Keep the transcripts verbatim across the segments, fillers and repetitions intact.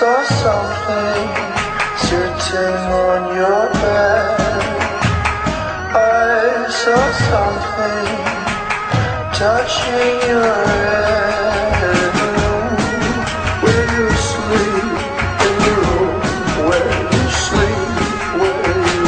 saw something sitting on your bed. I saw something touching your head. Where you sleep in the room, where you sleep, where you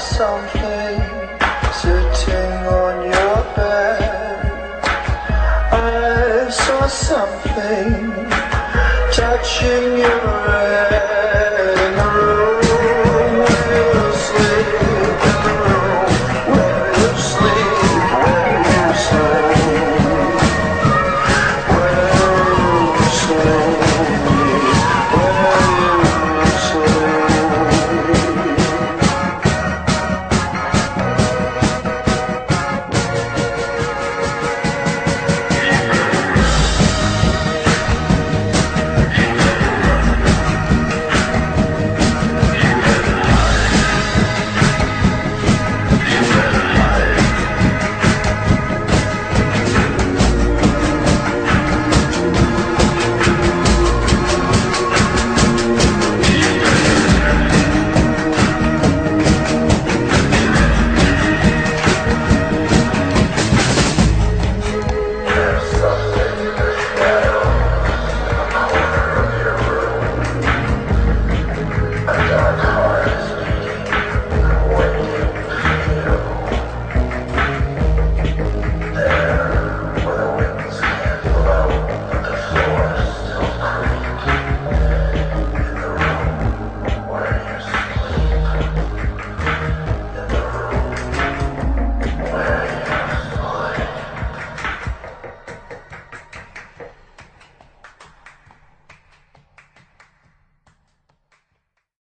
something sitting on your bed. I saw something touching your